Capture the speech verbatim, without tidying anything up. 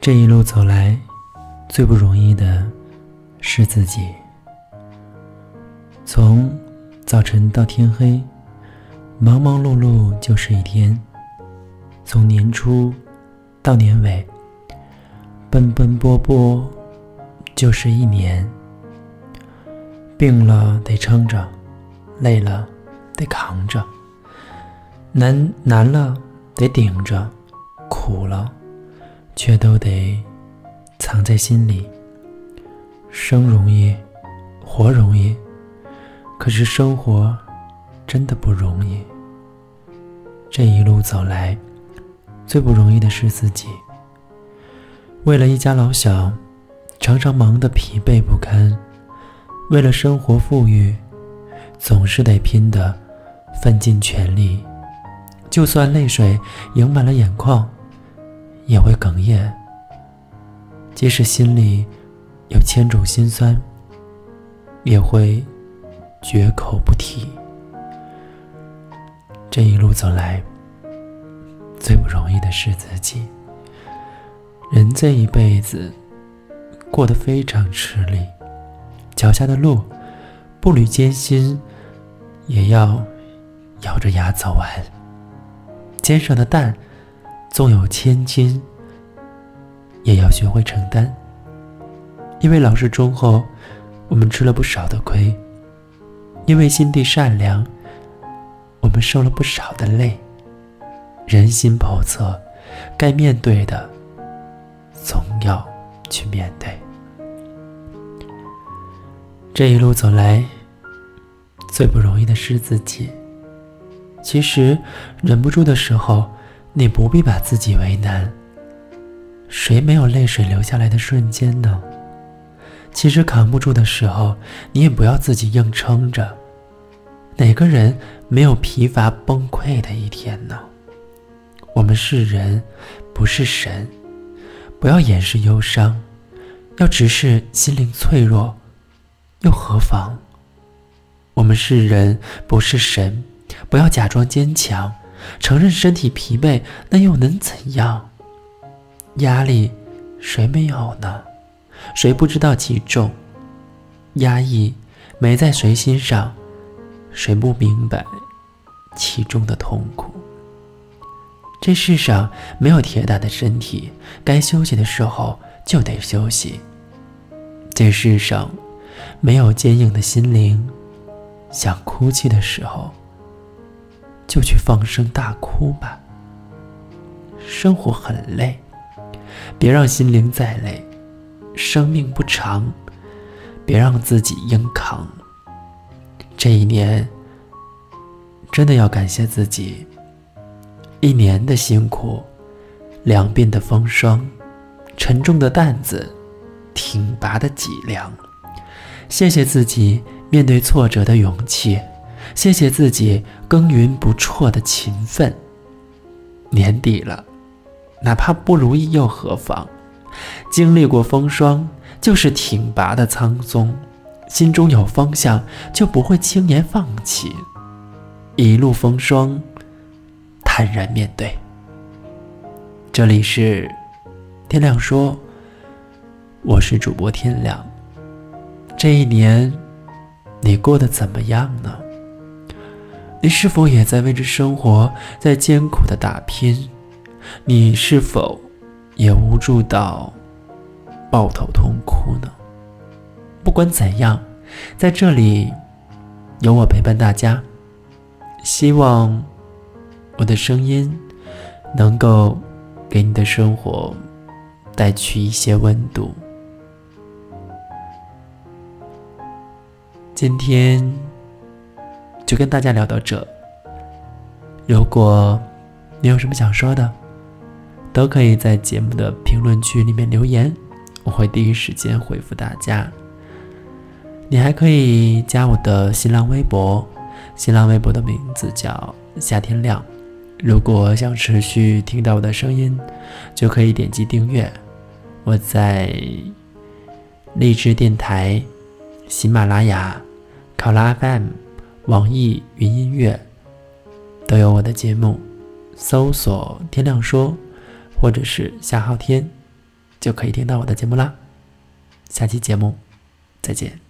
这一路走来，最不容易的是自己。从早晨到天黑，忙忙碌碌就是一天；从年初到年尾，奔奔波波就是一年。病了得撑着，累了得扛着，难难了得顶着，苦了却都得藏在心里。生容易，活容易，可是生活真的不容易。这一路走来，最不容易的是自己。为了一家老小，常常忙得疲惫不堪；为了生活富裕，总是得拼得奋尽全力，就算泪水盈满了眼眶也会哽咽，即使心里有千种心酸，也会绝口不提。这一路走来，最不容易的是自己。人这一辈子过得非常吃力，脚下的路步履艰辛，也要咬着牙走完。肩上的担纵有千斤，也要学会承担。因为老失忠厚，我们吃了不少的亏；因为心地善良，我们受了不少的累。人心叵测，该面对的总要去面对。这一路走来，最不容易的是自己。其实忍不住的时候，你不必把自己为难。谁没有泪水流下来的瞬间呢？其实扛不住的时候，你也不要自己硬撑着。哪个人没有疲乏崩溃的一天呢？我们是人，不是神，不要掩饰忧伤，要直视心灵脆弱，又何妨？我们是人，不是神，不要假装坚强，承认身体疲惫，那又能怎样？压力谁没有呢？谁不知道其重？压抑没在谁心上？谁不明白其中的痛苦？这世上没有铁打的身体，该休息的时候就得休息。这世上没有坚硬的心灵，想哭泣的时候就去放声大哭吧。生活很累，别让心灵再累；生命不长，别让自己硬扛。这一年真的要感谢自己，一年的辛苦，两鬓的风霜，沉重的担子，挺拔的脊梁。谢谢自己面对挫折的勇气，谢谢自己耕耘不辍的勤奋。年底了，哪怕不如意又何妨？经历过风霜，就是挺拔的苍松。心中有方向，就不会轻言放弃。一路风霜，坦然面对。这里是天亮说，我是主播天亮。这一年，你过得怎么样呢？你是否也在为之生活，在艰苦的打拼？你是否也无助到抱头痛哭呢？不管怎样，在这里有我陪伴大家，希望我的声音能够给你的生活带去一些温度。今天就跟大家聊到这，如果你有什么想说的，都可以在节目的评论区里面留言，我会第一时间回复大家。你还可以加我的新浪微博，新浪微博的名字叫夏天亮。如果想持续听到我的声音，就可以点击订阅。我在荔枝电台、喜马拉雅、考拉 F M、网易云音乐都有我的节目，搜索“天亮说”或者是“夏浩天”，就可以听到我的节目啦。下期节目再见。